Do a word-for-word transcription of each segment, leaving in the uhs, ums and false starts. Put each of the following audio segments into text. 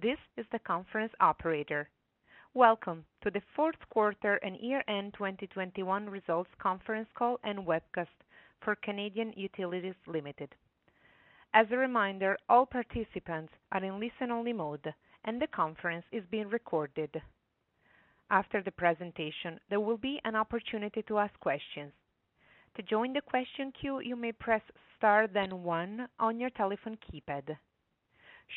This is the conference operator. Welcome to the fourth quarter and year-end twenty twenty-one results conference call and webcast for Canadian Utilities Limited. As a reminder, all participants are in listen-only mode and the conference is being recorded. After the presentation, there will be an opportunity to ask questions. To join the question queue, you may press star then one on your telephone keypad.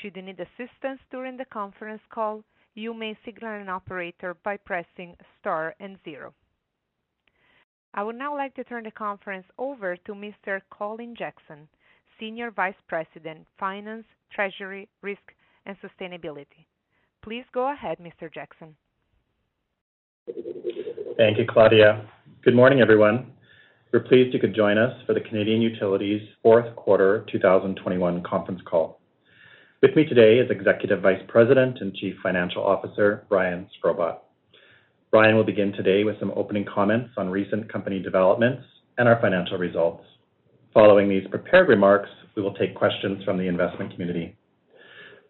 Should you need assistance during the conference call, you may signal an operator by pressing star and zero. I would now like to turn the conference over to Mister Colin Jackson, Senior Vice President, Finance, Treasury, Risk, and Sustainability. Please go ahead, Mister Jackson. Thank you, Claudia. Good morning, everyone. We're pleased you could join us for the Canadian Utilities fourth quarter two thousand twenty-one conference call. With me today is Executive Vice President and Chief Financial Officer, Brian Scrobot. Brian will begin today with some opening comments on recent company developments and our financial results. Following these prepared remarks, we will take questions from the investment community.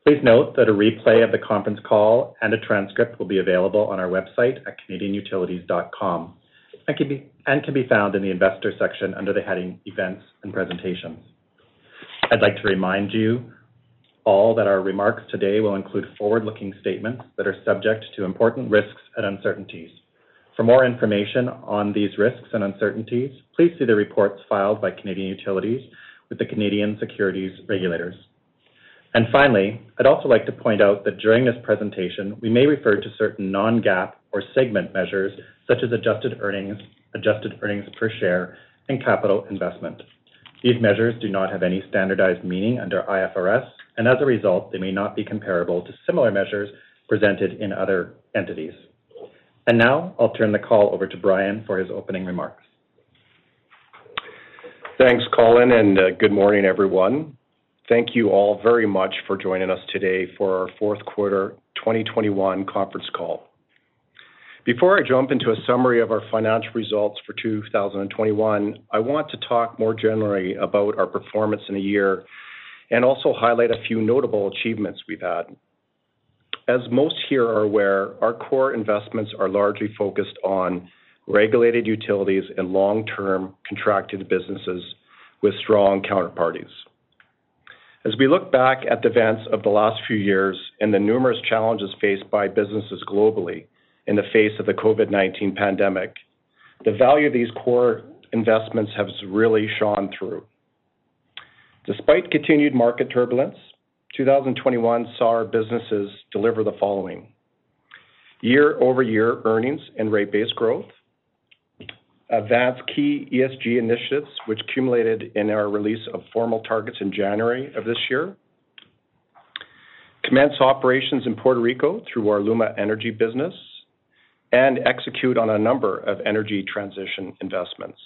Please note that a replay of the conference call and a transcript will be available on our website at Canadian Utilities dot com and can be, and can be found in the investor section under the heading Events and Presentations. I'd like to remind you all that our remarks today will include forward-looking statements that are subject to important risks and uncertainties. For more information on these risks and uncertainties, please see the reports filed by Canadian Utilities with the Canadian Securities Regulators. And finally, I'd also like to point out that during this presentation, we may refer to certain non-GAAP or segment measures such as adjusted earnings, adjusted earnings per share, and capital investment. These measures do not have any standardized meaning under I F R S, and as a result, they may not be comparable to similar measures presented in other entities. And now I'll turn the call over to Brian for his opening remarks. Thanks, Colin, and uh, good morning, everyone. Thank you all very much for joining us today for our fourth quarter twenty twenty-one conference call. Before I jump into a summary of our financial results for two thousand twenty-one, I want to talk more generally about our performance in a year and also highlight a few notable achievements we've had. As most here are aware, our core investments are largely focused on regulated utilities and long-term contracted businesses with strong counterparties. As we look back at the events of the last few years and the numerous challenges faced by businesses globally in the face of the COVID nineteen pandemic, the value of these core investments has really shone through. Despite continued market turbulence, two thousand twenty-one saw our businesses deliver the following: year-over-year earnings and rate-based growth, advance key E S G initiatives, which culminated in our release of formal targets in January of this year, commence operations in Puerto Rico through our Luma Energy business, and execute on a number of energy transition investments.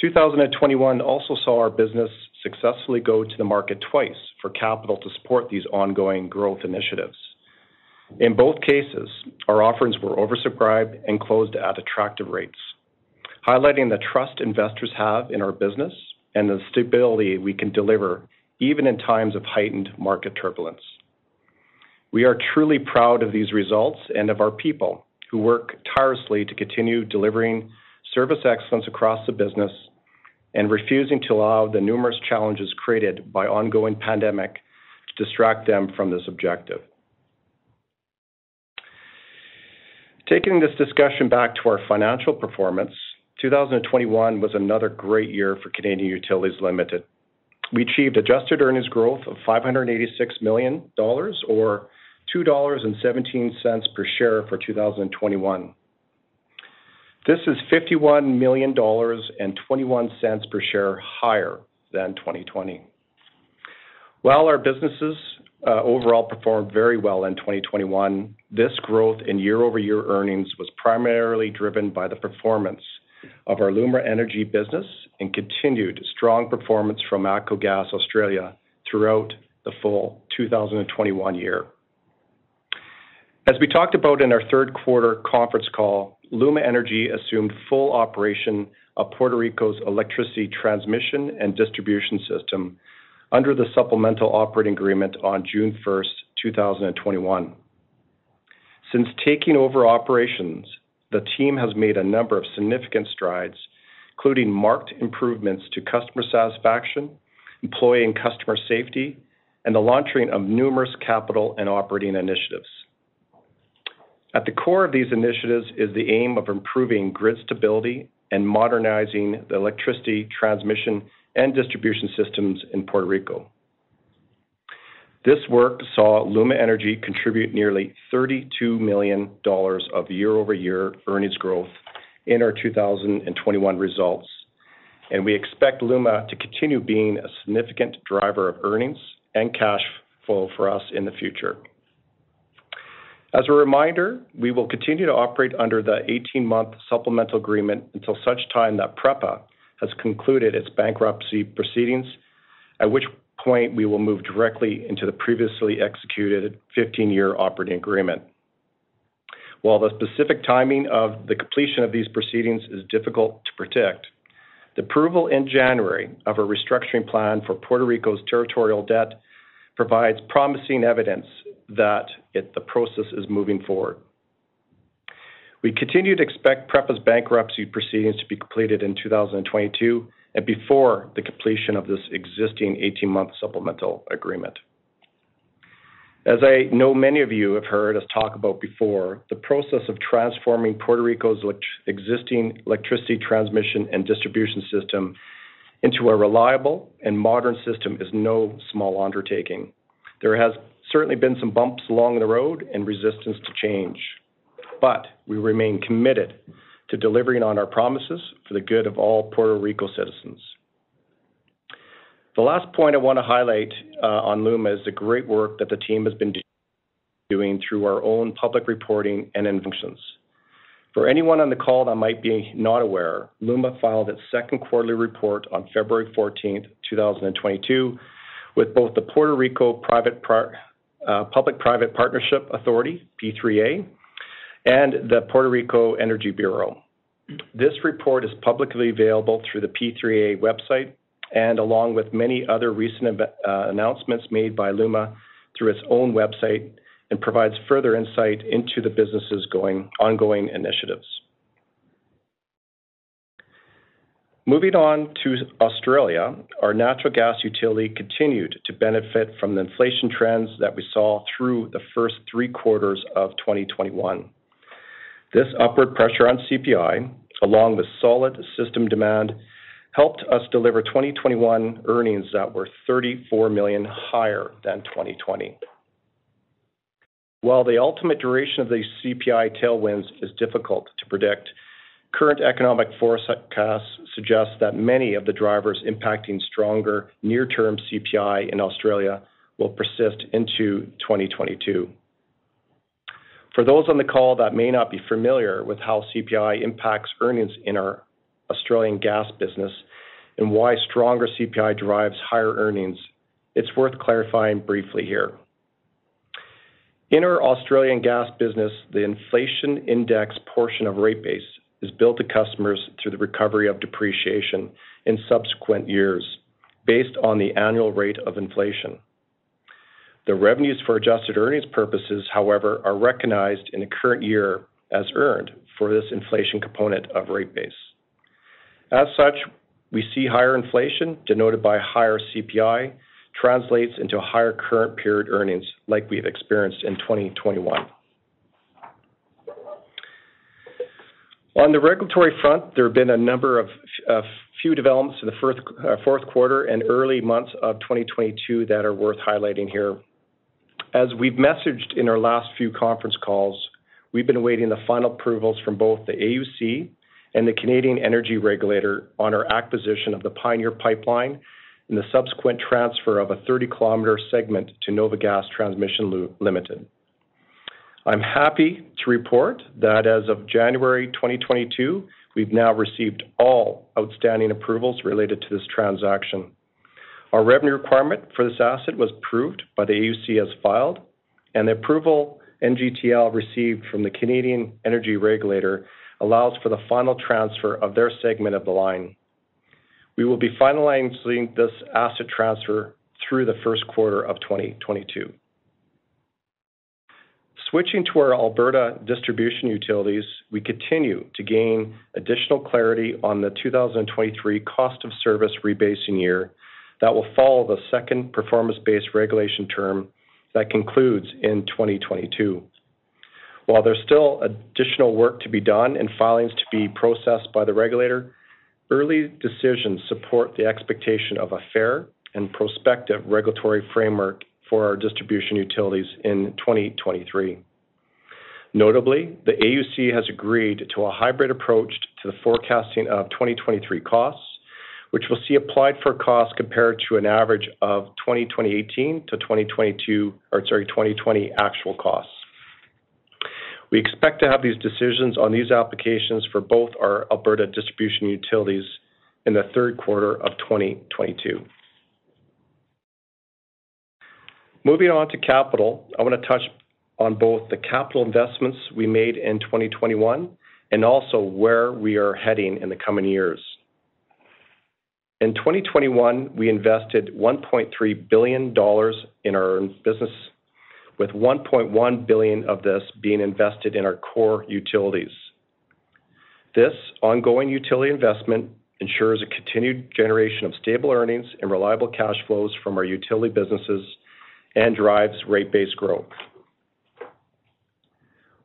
two thousand twenty-one also saw our business successfully go to the market twice for capital to support these ongoing growth initiatives. In both cases, our offerings were oversubscribed and closed at attractive rates, highlighting the trust investors have in our business and the stability we can deliver even in times of heightened market turbulence. We are truly proud of these results and of our people who work tirelessly to continue delivering service excellence across the business and refusing to allow the numerous challenges created by ongoing pandemic to distract them from this objective. Taking this discussion back to our financial performance, two thousand twenty-one was another great year for Canadian Utilities Limited. We achieved adjusted earnings growth of five hundred eighty-six million dollars or two dollars and seventeen cents per share for two thousand twenty-one. This is fifty-one million dollars and twenty-one cents per share higher than twenty twenty. While our businesses uh, overall performed very well in twenty twenty-one. This growth in year-over-year earnings was primarily driven by the performance of our Luma Energy business and continued strong performance from ATCO Gas Australia throughout the full two thousand twenty-one year. As we talked about in our third quarter conference call, Luma Energy assumed full operation of Puerto Rico's electricity transmission and distribution system under the supplemental operating agreement on June first, two thousand twenty-one. Since taking over operations, the team has made a number of significant strides, including marked improvements to customer satisfaction, employee and customer safety, and the launching of numerous capital and operating initiatives. At the core of these initiatives is the aim of improving grid stability and modernizing the electricity transmission and distribution systems in Puerto Rico. This work saw Luma Energy contribute nearly thirty-two million dollars of year-over-year earnings growth in our two thousand twenty-one results, and we expect Luma to continue being a significant driver of earnings and cash flow for us in the future. As a reminder, we will continue to operate under the eighteen-month supplemental agreement until such time that PREPA has concluded its bankruptcy proceedings, at which point we will move directly into the previously executed fifteen-year operating agreement. While the specific timing of the completion of these proceedings is difficult to predict, the approval in January of a restructuring plan for Puerto Rico's territorial debt provides promising evidence that it, the process is moving forward. We continue to expect PREPA's bankruptcy proceedings to be completed in two thousand twenty-two and before the completion of this existing eighteen-month supplemental agreement. As I know many of you have heard us talk about before, the process of transforming Puerto Rico's elect- existing electricity transmission and distribution system into a reliable and modern system is no small undertaking. There has certainly been some bumps along the road and resistance to change, but we remain committed to delivering on our promises for the good of all Puerto Rico citizens. The last point I want to highlight uh, on Luma is the great work that the team has been doing through our own public reporting and inventions. For anyone on the call that might be not aware, Luma filed its second quarterly report on February fourteenth, two thousand twenty-two, with both the Puerto Rico Private Par- uh, Public-Private Partnership Authority, P three A, and the Puerto Rico Energy Bureau. This report is publicly available through the P three A website, and along with many other recent uh, announcements made by Luma through its own website, and provides further insight into the business's going, ongoing initiatives. Moving on to Australia, our natural gas utility continued to benefit from the inflation trends that we saw through the first three quarters of twenty twenty-one. This upward pressure on C P I, along with solid system demand, helped us deliver twenty twenty-one earnings that were thirty-four million dollars higher than twenty twenty. While the ultimate duration of these C P I tailwinds is difficult to predict, current economic forecasts suggest that many of the drivers impacting stronger near-term C P I in Australia will persist into twenty twenty-two. For those on the call that may not be familiar with how C P I impacts earnings in our Australian gas business and why stronger C P I drives higher earnings, it's worth clarifying briefly here. In our Australian gas business, the inflation index portion of rate base is billed to customers through the recovery of depreciation in subsequent years, based on the annual rate of inflation. The revenues for adjusted earnings purposes, however, are recognized in the current year as earned for this inflation component of rate base. As such, we see higher inflation, denoted by higher C P I, translates into higher current period earnings like we've experienced in twenty twenty-one. On the regulatory front, there have been a number of uh, few developments in the first, uh, fourth quarter and early months of twenty twenty-two that are worth highlighting here. As we've messaged in our last few conference calls, we've been awaiting the final approvals from both the A U C and the Canadian Energy Regulator on our acquisition of the Pioneer Pipeline in the subsequent transfer of a thirty-kilometer segment to Nova Gas Transmission Limited. I'm happy to report that as of January twenty twenty-two, we've now received all outstanding approvals related to this transaction. Our revenue requirement for this asset was approved by the A U C as filed, and the approval N G T L received from the Canadian Energy Regulator allows for the final transfer of their segment of the line. We will be finalizing this asset transfer through the first quarter of twenty twenty-two. Switching to our Alberta distribution utilities, we continue to gain additional clarity on the two thousand twenty-three cost of service rebasing year that will follow the second performance-based regulation term that concludes in twenty twenty-two. While there's still additional work to be done and filings to be processed by the regulator, early decisions support the expectation of a fair and prospective regulatory framework for our distribution utilities in twenty twenty-three. Notably, the A U C has agreed to a hybrid approach to the forecasting of twenty twenty-three costs, which will see applied for costs compared to an average of twenty eighteen to twenty twenty-two, or sorry, twenty twenty actual costs. We expect to have these decisions on these applications for both our Alberta distribution utilities in the third quarter of twenty twenty-two. Moving on to capital, I want to touch on both the capital investments we made in twenty twenty-one and also where we are heading in the coming years. In twenty twenty-one, we invested one point three billion dollars in our business, with one point one billion dollars of this being invested in our core utilities. This ongoing utility investment ensures a continued generation of stable earnings and reliable cash flows from our utility businesses and drives rate-based growth.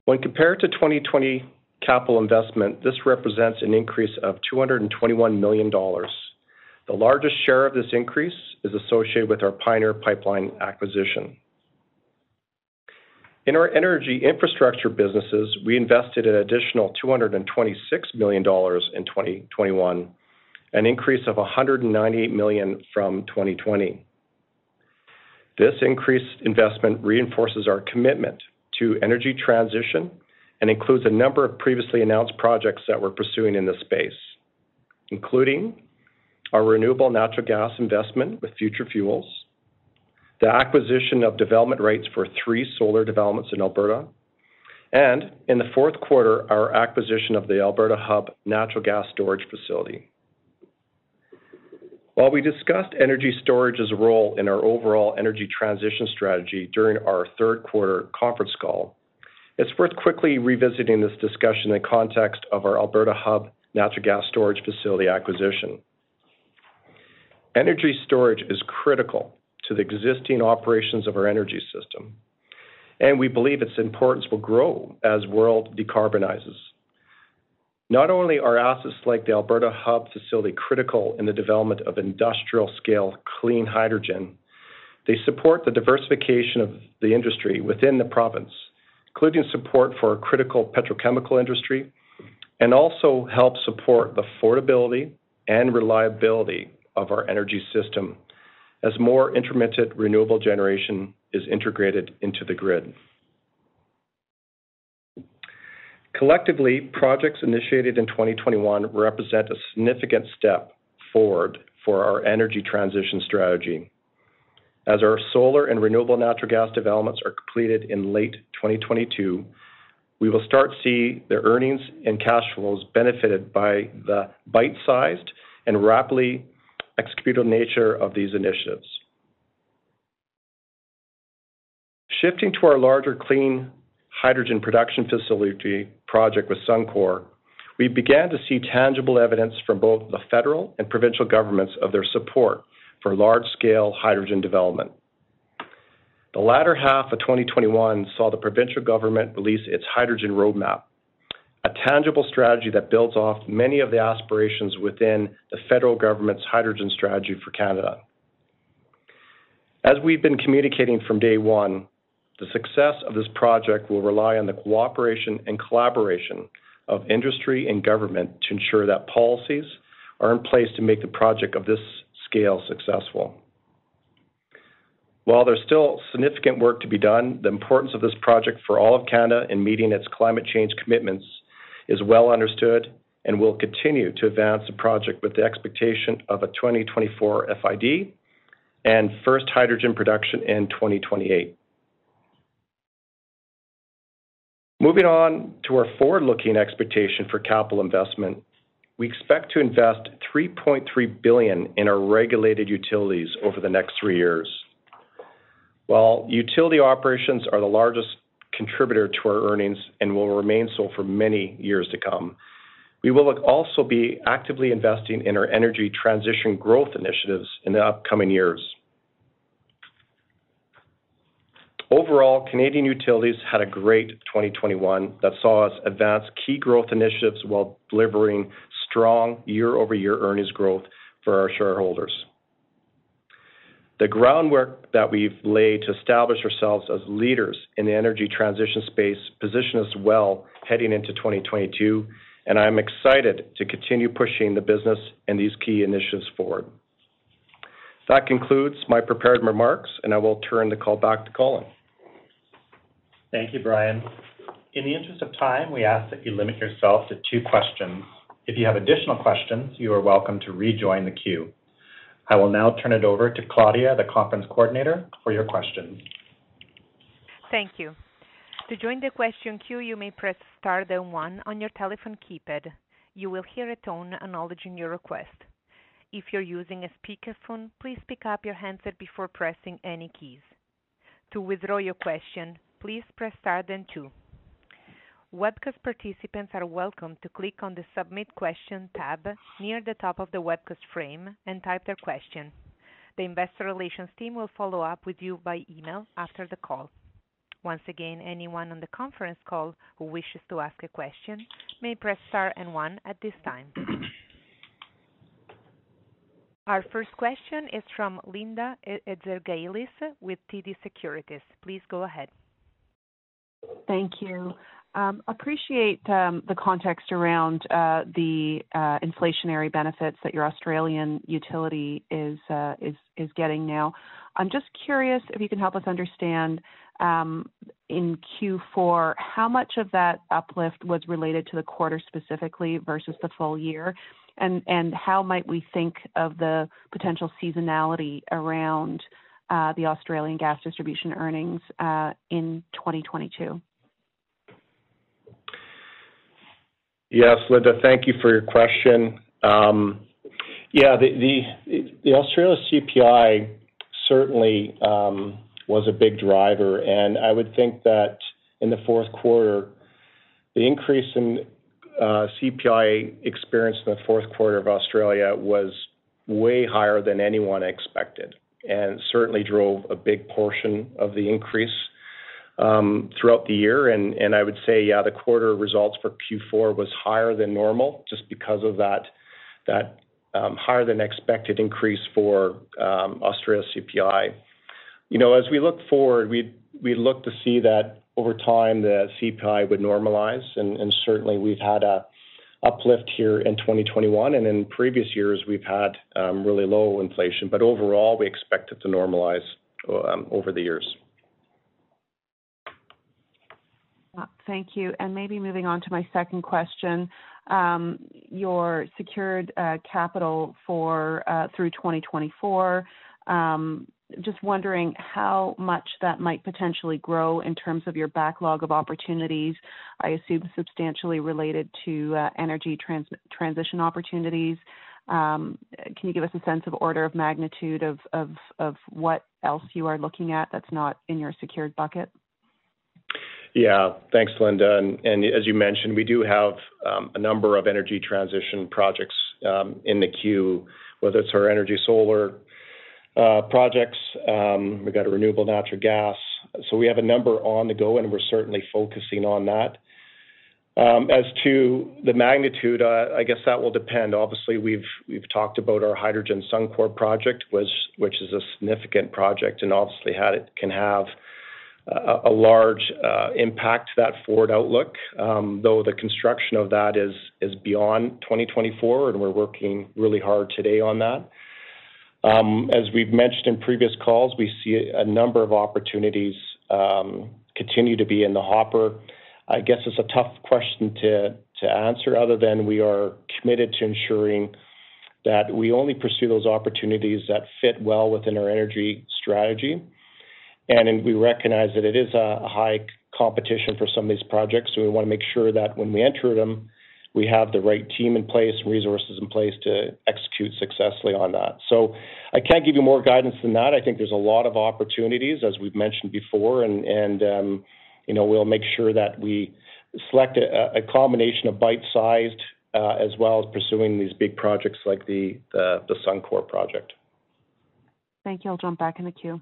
When compared to twenty twenty capital investment, this represents an increase of two hundred twenty-one million dollars. The largest share of this increase is associated with our Pioneer Pipeline acquisition. In our energy infrastructure businesses, we invested an additional two hundred twenty-six million dollars in twenty twenty-one, an increase of one hundred ninety-eight million dollars from twenty twenty. This increased investment reinforces our commitment to energy transition and includes a number of previously announced projects that we're pursuing in this space, including our renewable natural gas investment with Future Fuels, the acquisition of development rights for three solar developments in Alberta, and in the fourth quarter, our acquisition of the Alberta Hub natural gas storage facility. While we discussed energy storage's role in our overall energy transition strategy during our third quarter conference call, it's worth quickly revisiting this discussion in the context of our Alberta Hub natural gas storage facility acquisition. Energy storage is critical to the existing operations of our energy system, and we believe its importance will grow as the world decarbonizes. Not only are assets like the Alberta Hub facility critical in the development of industrial-scale clean hydrogen, they support the diversification of the industry within the province, including support for a critical petrochemical industry, and also help support the affordability and reliability of our energy system as more intermittent renewable generation is integrated into the grid. Collectively, projects initiated in twenty twenty-one represent a significant step forward for our energy transition strategy. As our solar and renewable natural gas developments are completed in late twenty twenty-two, we will start to see the earnings and cash flows benefited by the bite-sized and rapidly executable nature of these initiatives. Shifting to our larger clean hydrogen production facility project with Suncor, we began to see tangible evidence from both the federal and provincial governments of their support for large-scale hydrogen development. The latter half of twenty twenty-one saw the provincial government release its hydrogen roadmap, a tangible strategy that builds off many of the aspirations within the federal government's hydrogen strategy for Canada. As we've been communicating from day one, the success of this project will rely on the cooperation and collaboration of industry and government to ensure that policies are in place to make the project of this scale successful. While there's still significant work to be done, the importance of this project for all of Canada in meeting its climate change commitments is well understood and will continue to advance the project with the expectation of a twenty twenty-four F I D and first hydrogen production in twenty twenty-eight. Moving on to our forward-looking expectation for capital investment, we expect to invest three point three billion dollars in our regulated utilities over the next three years. While utility operations are the largest contributor to our earnings and will remain so for many years to come, we will also be actively investing in our energy transition growth initiatives in the upcoming years. Overall, Canadian Utilities had a great twenty twenty-one that saw us advance key growth initiatives while delivering strong year-over-year earnings growth for our shareholders. The groundwork that we've laid to establish ourselves as leaders in the energy transition space positions us well heading into twenty twenty-two, and I'm excited to continue pushing the business and these key initiatives forward. That concludes my prepared remarks, and I will turn the call back to Colin. Thank you, Brian. In the interest of time, we ask that you limit yourself to two questions. If you have additional questions, you are welcome to rejoin the queue. I will now turn it over to Claudia, the conference coordinator, for your questions. Thank you. To join the question queue, you may press star then one on your telephone keypad. You will hear a tone acknowledging your request. If you're using a speakerphone, please pick up your handset before pressing any keys. To withdraw your question, please press star then two. Webcast participants are welcome to click on the Submit Question tab near the top of the webcast frame and type their question. The Investor Relations team will follow up with you by email after the call. Once again, anyone on the conference call who wishes to ask a question may press star and one at this time. Our first question is from Linda Ezergailis with T D Securities. Please go ahead. Thank you. Um, appreciate um, the context around uh, the uh, inflationary benefits that your Australian utility is uh, is is getting now. I'm just curious if you can help us understand um, in Q four how much of that uplift was related to the quarter specifically versus the full year, and and how might we think of the potential seasonality around uh, the Australian gas distribution earnings uh, in twenty twenty-two. Yes, Linda, thank you for your question. Um, yeah, the, the, the Australia C P I certainly um, was a big driver, and I would think that in the fourth quarter, the increase in uh, C P I experience in the fourth quarter of Australia was way higher than anyone expected, and certainly drove a big portion of the increase Um, throughout the year, and, and I would say, yeah, the quarter results for Q four was higher than normal, just because of that that um, higher than expected increase for um, Australia C P I. You know, as we look forward, we we look to see that over time the C P I would normalize, and, and certainly we've had a uplift here in twenty twenty-one, and in previous years we've had um, really low inflation. But overall, we expect it to normalize um, over the years. Thank you. And maybe moving on to my second question, um, your secured uh, capital for uh, through twenty twenty-four, um, just wondering how much that might potentially grow in terms of your backlog of opportunities, I assume substantially related to uh, energy trans- transition opportunities. Um, can you give us a sense of order of magnitude of, of, of what else you are looking at that's not in your secured bucket? Yeah, thanks, Linda. And, and as you mentioned, we do have um, a number of energy transition projects um, in the queue, whether it's our energy solar uh, projects, um, we've got a renewable natural gas. So we have a number on the go, and we're certainly focusing on that. Um, as to the magnitude, uh, I guess that will depend. Obviously, we've we've talked about our hydrogen Suncor project, which which is a significant project, and obviously had it can have a large uh, impact to that forward outlook, um, though the construction of that is is beyond twenty twenty-four, and we're working really hard today on that. Um, as we've mentioned in previous calls, we see a number of opportunities um, continue to be in the hopper. I guess it's a tough question to, to answer, other than we are committed to ensuring that we only pursue those opportunities that fit well within our energy strategy. And, and we recognize that it is a, a high competition for some of these projects, so we want to make sure that when we enter them, we have the right team in place and resources in place to execute successfully on that. So I can't give you more guidance than that. I think there's a lot of opportunities, as we've mentioned before, and, and um, you know, we'll make sure that we select a, a combination of bite-sized uh, as well as pursuing these big projects like the, the, the Suncor project. Thank you. I'll jump back in the queue.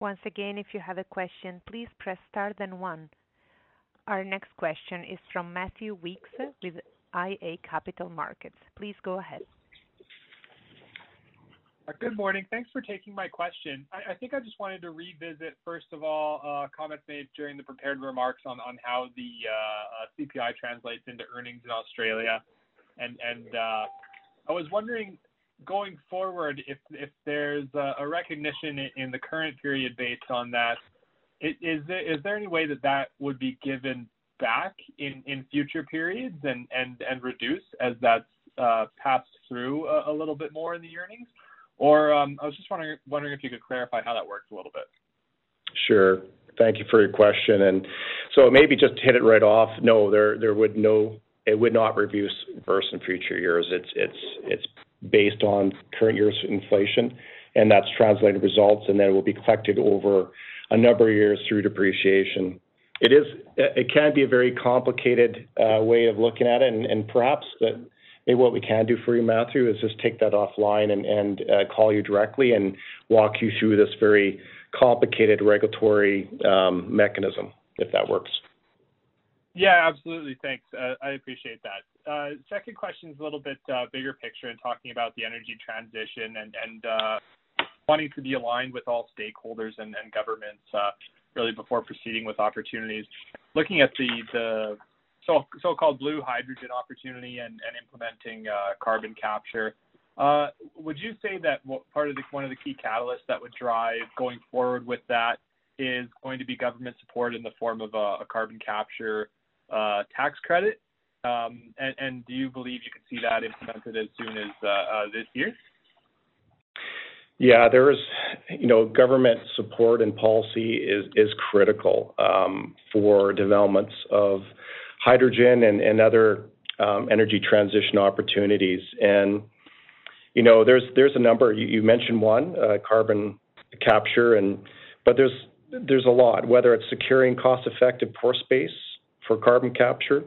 Once again, if you have a question, please press star then one. Our next question is from Matthew Weeks with I A Capital Markets. Please go ahead. Good morning. Thanks for taking my question. I, I think I just wanted to revisit, first of all, uh, comments made during the prepared remarks on, on how the uh, C P I translates into earnings in Australia. And, and uh, I was wondering, going forward, if if there's a, a recognition in, in the current period based on that, it, is, there, is there any way that that would be given back in, in future periods and, and, and reduced as that's uh, passed through a, a little bit more in the earnings? Or um, I was just wondering, wondering if you could clarify how that works a little bit. Sure. Thank you for your question. And so maybe just hit it right off. No, there there would no it would not reduce versus in future years. It's it's it's based on current year's inflation, and that's translated results, and then it will be collected over a number of years through depreciation. It is, it can be a very complicated uh, way of looking at it, and, and perhaps that maybe what we can do for you, Matthew, is just take that offline and, and uh, call you directly and walk you through this very complicated regulatory um, mechanism, if that works. Yeah, absolutely. Thanks. Uh, I appreciate that. Uh, second question is a little bit uh, bigger picture and talking about the energy transition and, and uh, wanting to be aligned with all stakeholders and, and governments uh, really before proceeding with opportunities. Looking at the, the so, so-called blue hydrogen opportunity and, and implementing uh, carbon capture, uh, would you say that part of the, one of the key catalysts that would drive going forward with that is going to be government support in the form of a, a carbon capture Uh, tax credit, um, and, and do you believe you could see that implemented as soon as uh, uh, this year? Yeah, there is, you know, government support and policy is is critical um, for developments of hydrogen and, and other um, energy transition opportunities. And, you know, there's there's a number. You, you mentioned one, uh, carbon capture, and but there's there's a lot. Whether it's securing cost-effective pore space for carbon capture,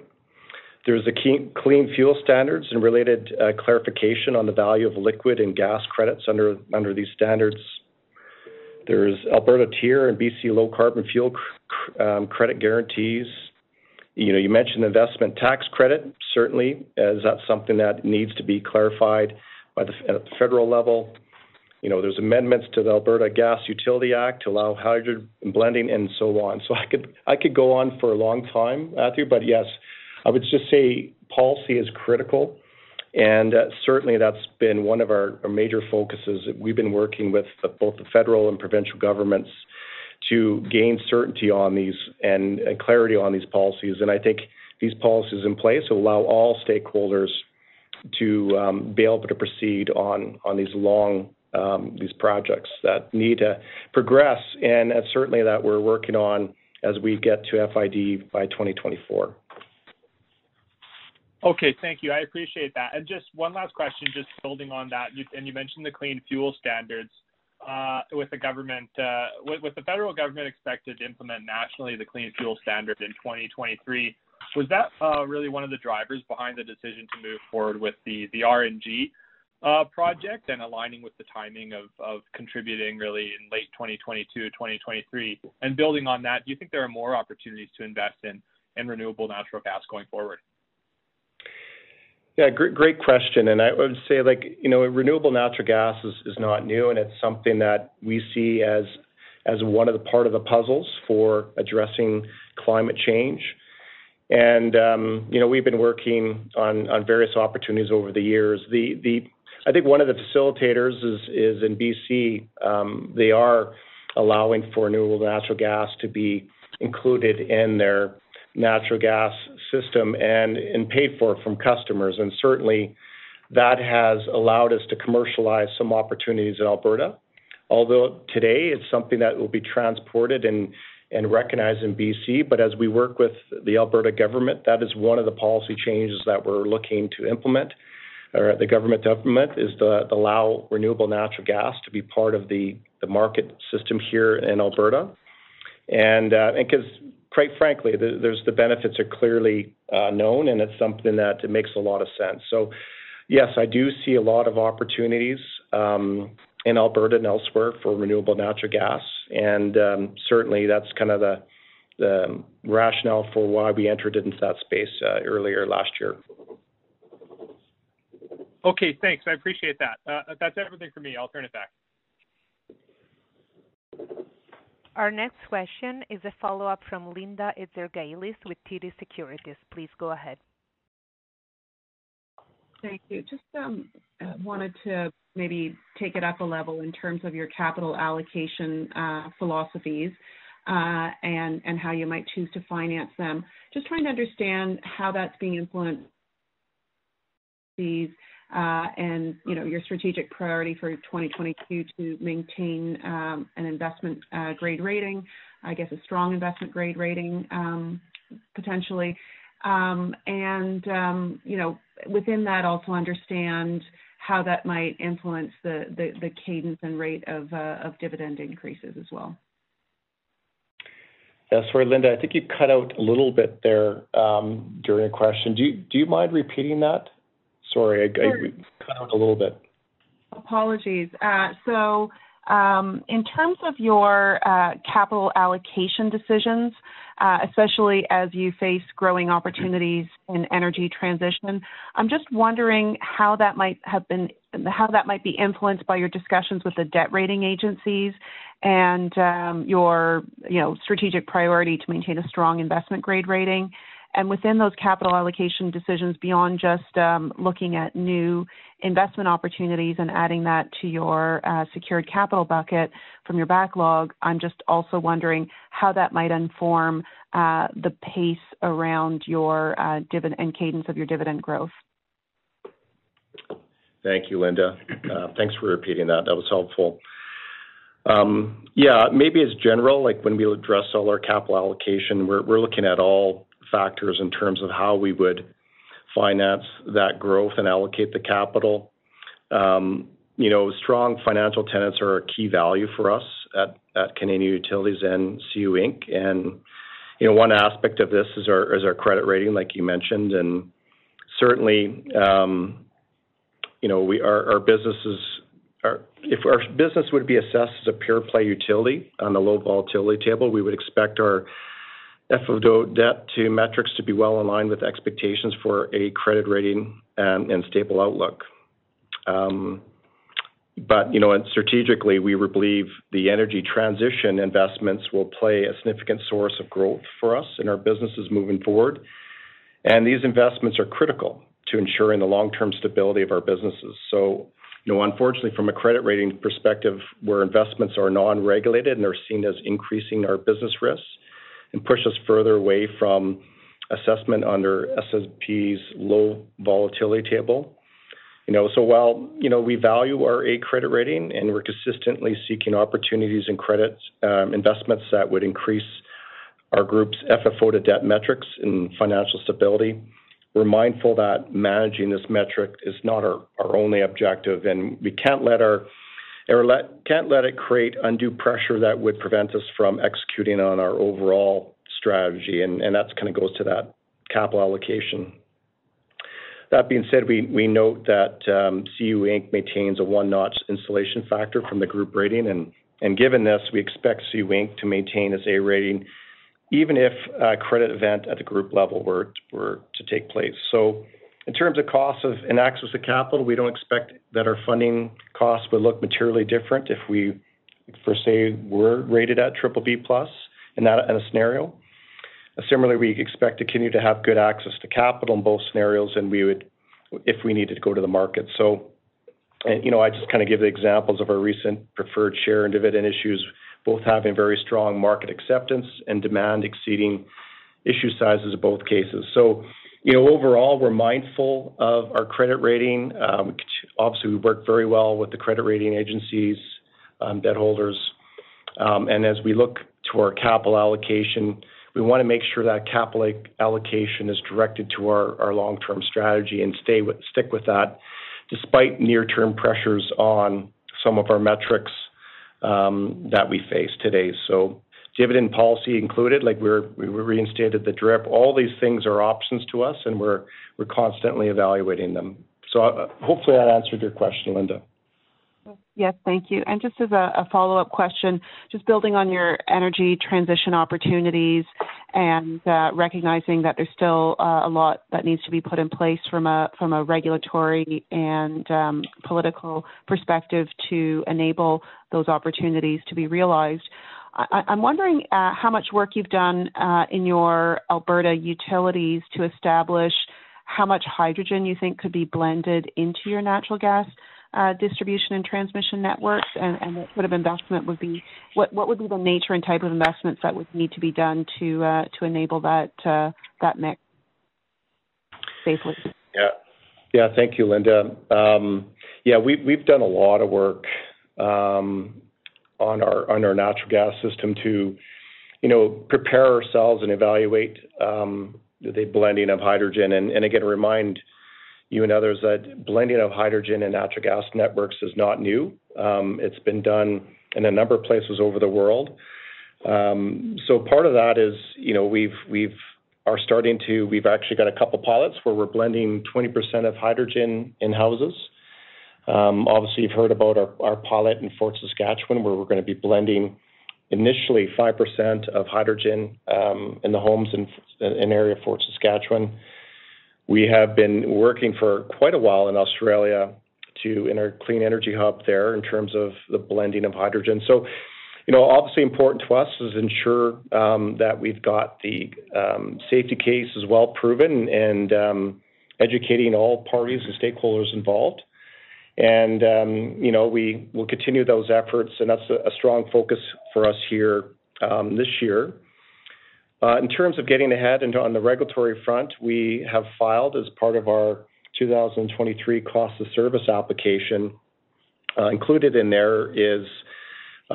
there's the key, clean fuel standards and related uh, clarification on the value of liquid and gas credits under under these standards. There's Alberta TIER and B C low carbon fuel cr- um, credit guarantees. You know, you mentioned investment tax credit. Certainly, is that something that needs to be clarified by the, at the federal level? You know, there's amendments to the Alberta Gas Utility Act to allow hydrogen blending and so on. So I could I could go on for a long time, Matthew, but yes, I would just say policy is critical. And uh, certainly that's been one of our, our major focuses. We've been working with the, both the federal and provincial governments to gain certainty on these and, and clarity on these policies. And I think these policies in place will allow all stakeholders to um, be able to proceed on, on these long, um, these projects that need to progress. And that's certainly that we're working on as we get to F I D by twenty twenty-four. Okay, thank you. I appreciate that. And just one last question, just building on that, you, and you mentioned the clean fuel standards uh, with the government, uh, with, with the federal government expected to implement nationally the clean fuel standard in twenty twenty-three. Was that uh, really one of the drivers behind the decision to move forward with the, the R N G uh, project and aligning with the timing of, of contributing really in late twenty twenty-two, twenty twenty-three? And building on that, do you think there are more opportunities to invest in, in renewable natural gas going forward? Yeah, great, great question. And I would say, like, you know, renewable natural gas is, is not new, and it's something that we see as as one of the part of the puzzles for addressing climate change. And, um, you know, we've been working on, on various opportunities over the years. The the I think one of the facilitators is, is in B C. Um, they are allowing for renewable natural gas to be included in their natural gas system and, and paid for from customers. And certainly that has allowed us to commercialize some opportunities in Alberta. Although today it's something that will be transported and, and recognized in B C, but as we work with the Alberta government, that is one of the policy changes that we're looking to implement, or the government to implement, is to allow renewable natural gas to be part of the, the market system here in Alberta. And because uh, quite frankly, the, there's the benefits are clearly uh, known, and it's something that it makes a lot of sense. So, yes, I do see a lot of opportunities um, in Alberta and elsewhere for renewable natural gas, and um, certainly that's kind of the, the rationale for why we entered into that space uh, earlier last year. Okay, thanks. I appreciate that. Uh, that's everything for me. I'll turn it back. Our next question is a follow-up from Linda Ezergailis with T D Securities. Please go ahead. Thank you. Just um, wanted to maybe take it up a level in terms of your capital allocation uh, philosophies uh, and, and how you might choose to finance them. Just trying to understand how that's being influenced these Uh, and, you know, your strategic priority for twenty twenty-two to maintain um, an investment uh, grade rating, I guess a strong investment grade rating um, potentially. Um, and, um, you know, within that also understand how that might influence the, the, the cadence and rate of, uh, of dividend increases as well. Yeah, sorry, Linda, I think you cut out a little bit there um, during a question. Do you, do you mind repeating that? Sorry, I, I cut out a little bit. Apologies. Uh, so um, in terms of your uh, capital allocation decisions, uh, especially as you face growing opportunities in energy transition, I'm just wondering how that might have been, how that might be influenced by your discussions with the debt rating agencies and um, your, you know, strategic priority to maintain a strong investment grade rating. And within those capital allocation decisions, beyond just um, looking at new investment opportunities and adding that to your uh, secured capital bucket from your backlog, I'm just also wondering how that might inform uh, the pace around your uh, dividend and cadence of your dividend growth. Thank you, Linda. Uh, thanks for repeating that. That was helpful. Um, yeah, maybe as general, like when we address all our capital allocation, we're, we're looking at all factors in terms of how we would finance that growth and allocate the capital. Um, you know, strong financial tenants are a key value for us at, at Canadian Utilities and C U Incorporated. And, you know, one aspect of this is our, is our credit rating, like you mentioned. And certainly, um, you know, we our, our businesses, are, if our business would be assessed as a pure play utility on the low volatility table, we would expect our F O D O debt to metrics to be well in line with expectations for a credit rating and, and stable outlook. Um, but, you know, and strategically, we believe the energy transition investments will play a significant source of growth for us in our businesses moving forward. And these investments are critical to ensuring the long-term stability of our businesses. So, you know, unfortunately, from a credit rating perspective, where investments are non-regulated and are seen as increasing our business risks and push us further away from assessment under S and P's low volatility table. You know, so while, you know, we value our A credit rating and we're consistently seeking opportunities and credit um, investments that would increase our group's F F O to debt metrics and financial stability, we're mindful that managing this metric is not our, our only objective, and we can't let our or let, can't let it create undue pressure that would prevent us from executing on our overall strategy, and, and that kind of goes to that capital allocation. That being said, we, we note that um, C U Incorporated maintains a one-notch insulation factor from the group rating, and, and given this, we expect C U Incorporated to maintain its A rating even if a credit event at the group level were, were to take place. So in terms of costs of and access to capital, we don't expect that our funding costs would look materially different if we, for say, were rated at triple B plus in that in a scenario. Similarly, we expect to continue to have good access to capital in both scenarios, and we would, if we needed to go to the market. So, and, you know, I just kind of give the examples of our recent preferred share and dividend issues, both having very strong market acceptance and demand exceeding issue sizes in both cases. So, you know, overall, we're mindful of our credit rating. Um, obviously, we work very well with the credit rating agencies, um, debt holders. Um, and as we look to our capital allocation, we want to make sure that capital allocation is directed to our, our long-term strategy and stay with, stick with that, despite near-term pressures on some of our metrics Um, that we face today. So dividend policy included, like we're, we reinstated the DRIP. All these things are options to us, and we're we're constantly evaluating them. So uh, hopefully that answered your question, Linda. Yes, thank you. And just as a, a follow-up question, just building on your energy transition opportunities and uh, recognizing that there's still uh, a lot that needs to be put in place from a from a regulatory and um, political perspective to enable those opportunities to be realized. I, I'm wondering uh, how much work you've done uh, in your Alberta utilities to establish how much hydrogen you think could be blended into your natural gas Uh, distribution and transmission networks, and, and what sort of investment would be, what, what would be the nature and type of investments that would need to be done to uh, to enable that uh, that mix safely? Yeah, yeah. Thank you, Linda. Um, yeah, we we've done a lot of work um, on our on our natural gas system to, you know, prepare ourselves and evaluate um, the blending of hydrogen, and, and again remind you and others that blending of hydrogen and natural gas networks is not new. Um, it's been done in a number of places over the world. Um, so part of that is, you know, we've we've are starting to we've actually got a couple pilots where we're blending twenty percent of hydrogen in houses. Um, obviously, you've heard about our, our pilot in Fort Saskatchewan where we're going to be blending initially five percent of hydrogen um, in the homes in an area of Fort Saskatchewan. We have been working for quite a while in Australia to in our clean energy hub there in terms of the blending of hydrogen. So, you know, obviously important to us is ensure um, that we've got the um, safety case is well proven and um, educating all parties and stakeholders involved. And, um, you know, we will continue those efforts, and that's a, a strong focus for us here um, this year. Uh, in terms of getting ahead and on the regulatory front, we have filed as part of our two thousand twenty-three cost of service application. Uh, included in there is,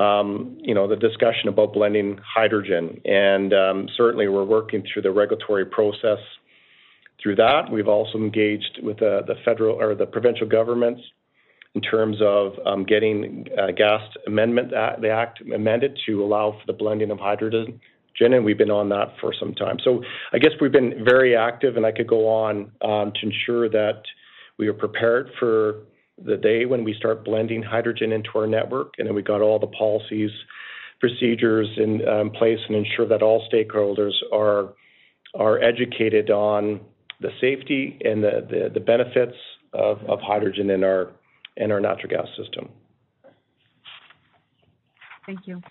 um, you know, the discussion about blending hydrogen. And um, certainly we're working through the regulatory process through that. We've also engaged with uh, the federal or the provincial governments in terms of um, getting uh, gas amendment, the act amended to allow for the blending of hydrogen. Jen and we've been on that for some time. So I guess we've been very active, and I could go on um, to ensure that we are prepared for the day when we start blending hydrogen into our network, and then we got all the policies procedures in um, place and ensure that all stakeholders are are educated on the safety and the, the, the benefits of, of hydrogen in our in our natural gas system. Thank you.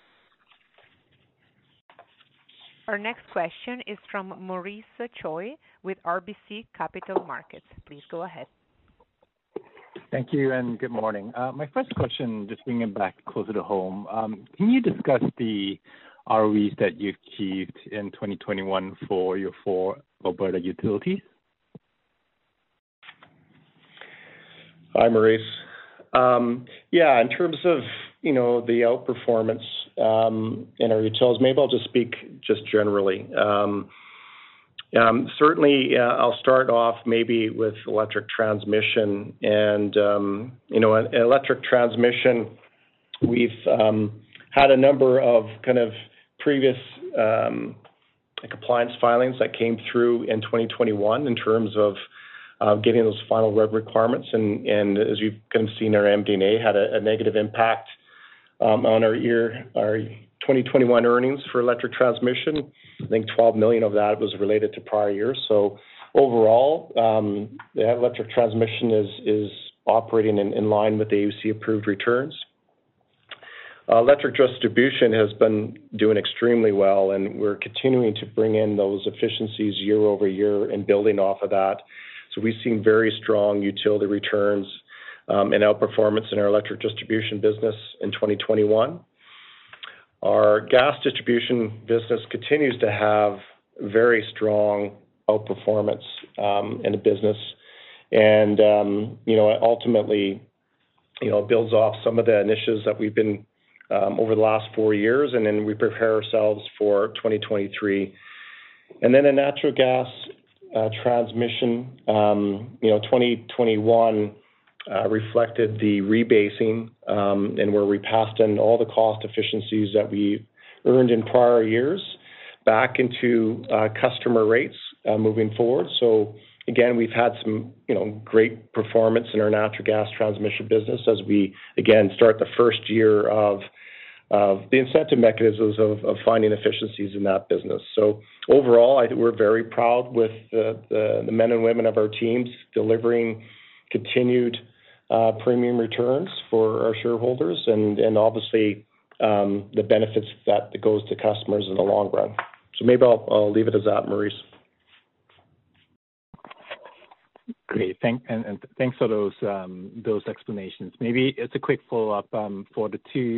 Our next question is from Maurice Choi with R B C Capital Markets. Please go ahead. Thank you and good morning. Uh, my first question, just bringing back closer to home, um, can you discuss the R O Es that you've achieved in twenty twenty-one for your four Alberta utilities? Hi, Maurice. Um, yeah, in terms of, you know, the outperformance um, in our utilities, maybe I'll just speak just generally. Um, Um, certainly, uh, I'll start off maybe with electric transmission, and um, you know, in electric transmission, we've um, had a number of kind of previous um, compliance filings that came through in twenty twenty-one in terms of uh, getting those final R E B requirements, and, and as you've kind of seen, our M D and A had a, a negative impact um, on our year, our twenty twenty-one earnings for electric transmission. I think twelve million of that was related to prior years. So overall, um, the electric transmission is is operating in, in line with the A U C approved returns. Uh, electric distribution has been doing extremely well, and we're continuing to bring in those efficiencies year over year and building off of that. So we've seen very strong utility returns um, and outperformance in our electric distribution business in twenty twenty-one. Our gas distribution business continues to have very strong outperformance um, in the business, and um, you know, ultimately, you know, it builds off some of the initiatives that we've been um, over the last four years, and then we prepare ourselves for twenty twenty-three. And then in natural gas uh, transmission, um, you know, twenty twenty-one. Uh, reflected the rebasing, um, and where we passed in all the cost efficiencies that we earned in prior years back into uh, customer rates uh, moving forward. So again, we've had some, you know, great performance in our natural gas transmission business as we again start the first year of of the incentive mechanisms of, of finding efficiencies in that business. So overall, I think we're very proud with the, the, the men and women of our teams delivering continued Uh, premium returns for our shareholders, and and obviously um, the benefits that goes to customers in the long run. So maybe I'll, I'll leave it as that, Maurice. Great, thank and, and thanks for those um, those explanations. Maybe it's a quick follow up um, for the two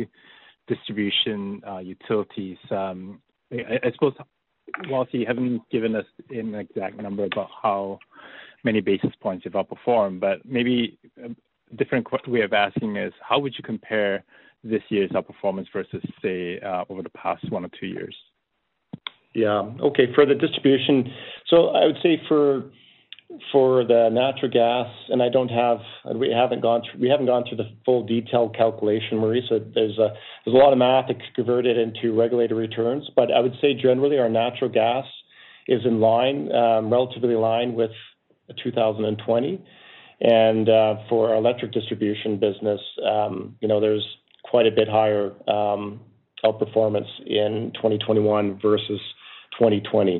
distribution uh, utilities. Um, I, I suppose, whilst you haven't given us an exact number about how many basis points you've outperformed, but maybe different way of asking is, how would you compare this year's outperformance versus, say, uh, over the past one or two years? Yeah. Okay. For the distribution, so I would say for for the natural gas, and I don't have, we haven't gone through, we haven't gone through the full detailed calculation, Maurice. So there's a there's a lot of math that's converted into regulated returns, but I would say generally our natural gas is in line, um, relatively in line with two thousand twenty. And uh, for our electric distribution business, um, you know, there's quite a bit higher um, outperformance in twenty twenty-one versus twenty twenty.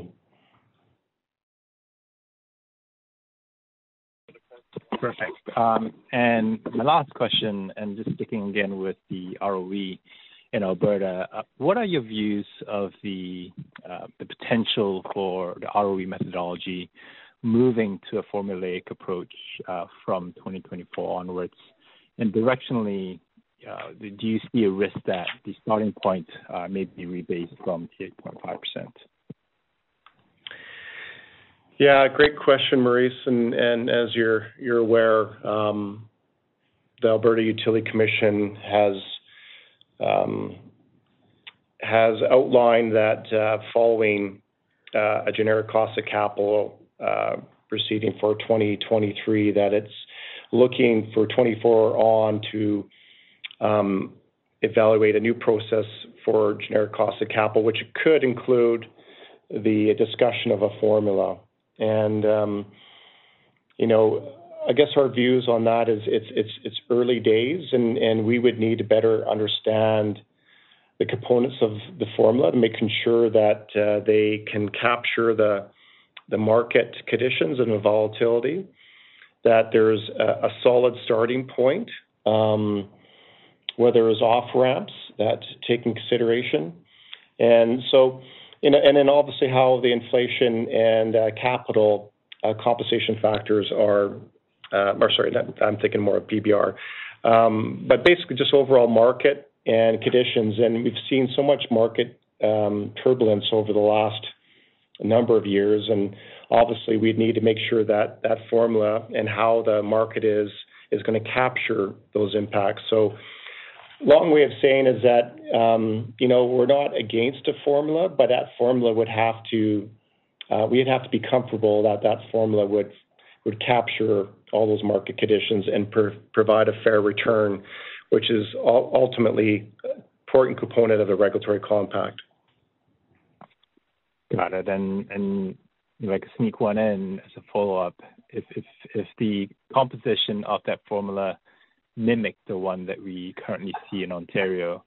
Perfect. Um, and my last question, and just sticking again with the R O E in Alberta, uh, what are your views of the uh, the potential for the R O E methodology moving to a formulaic approach uh, from twenty twenty-four onwards? And directionally, uh, do you see a risk that the starting point uh, may be rebased from eight point five percent? Yeah, great question, Maurice. And, and as you're you're aware, um, the Alberta Utility Commission has um, has outlined that uh, following uh, a generic cost of capital uh, proceeding for twenty twenty-three, that it's looking for twenty-four on to um, evaluate a new process for generic cost of capital, which could include the discussion of a formula. And, um, you know, I guess our views on that is it's it's, it's early days, and, and we would need to better understand the components of the formula and making sure that uh, they can capture the the market conditions and the volatility, that there's a, a solid starting point, um, whether it's off-ramps, that's taking consideration. And so, in, and then obviously how the inflation and uh, capital uh, compensation factors are, uh, or sorry, I'm thinking more of P B R, um, but basically just overall market and conditions. And we've seen so much market um, turbulence over the last number of years, and obviously we need to make sure that that formula and how the market is is going to capture those impacts. So long way of saying is that, um, you know, we're not against a formula, but that formula would have to, uh, we'd have to be comfortable that that formula would would capture all those market conditions and pr- provide a fair return, which is ultimately an important component of the regulatory compact. Got it. And, and if I could sneak one in as a follow-up, if, if if the composition of that formula mimicked the one that we currently see in Ontario,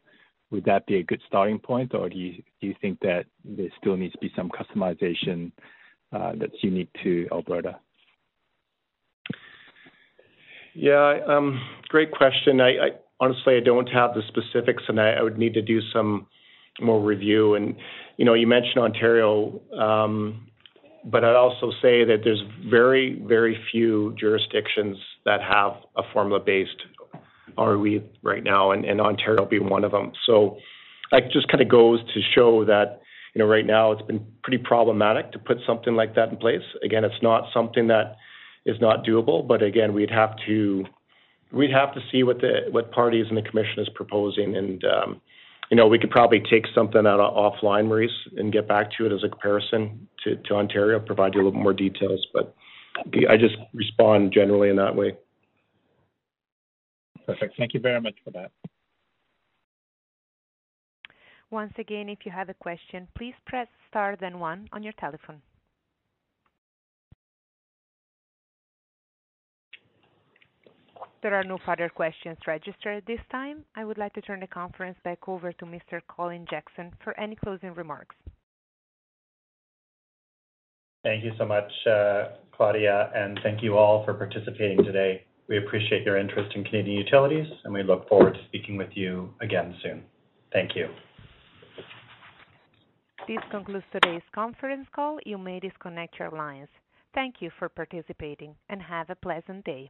would that be a good starting point, or do you, do you think that there still needs to be some customization uh, that's unique to Alberta? Yeah, um, great question. I, I honestly, I don't have the specifics, and I, I would need to do some more review. And, you know, you mentioned Ontario, um, but I'd also say that there's very, very few jurisdictions that have a formula-based R O E right now, and, and Ontario will be one of them. So that just kind of goes to show that, you know, right now it's been pretty problematic to put something like that in place. Again, it's not something that is not doable, but again, we'd have to we'd have to see what the what parties and the commission is proposing, and um, you know, we could probably take something out of offline, Maurice, and get back to it as a comparison to, to Ontario, provide you a little more details. But I just respond generally in that way. Perfect. Thank you very much for that. Once again, if you have a question, please press star then one on your telephone. There are no further questions registered at this time. I would like to turn the conference back over to Mister Colin Jackson for any closing remarks. Thank you so much, uh, Claudia, and thank you all for participating today. We appreciate your interest in Canadian Utilities, and we look forward to speaking with you again soon. Thank you. This concludes today's conference call. You may disconnect your lines. Thank you for participating, and have a pleasant day.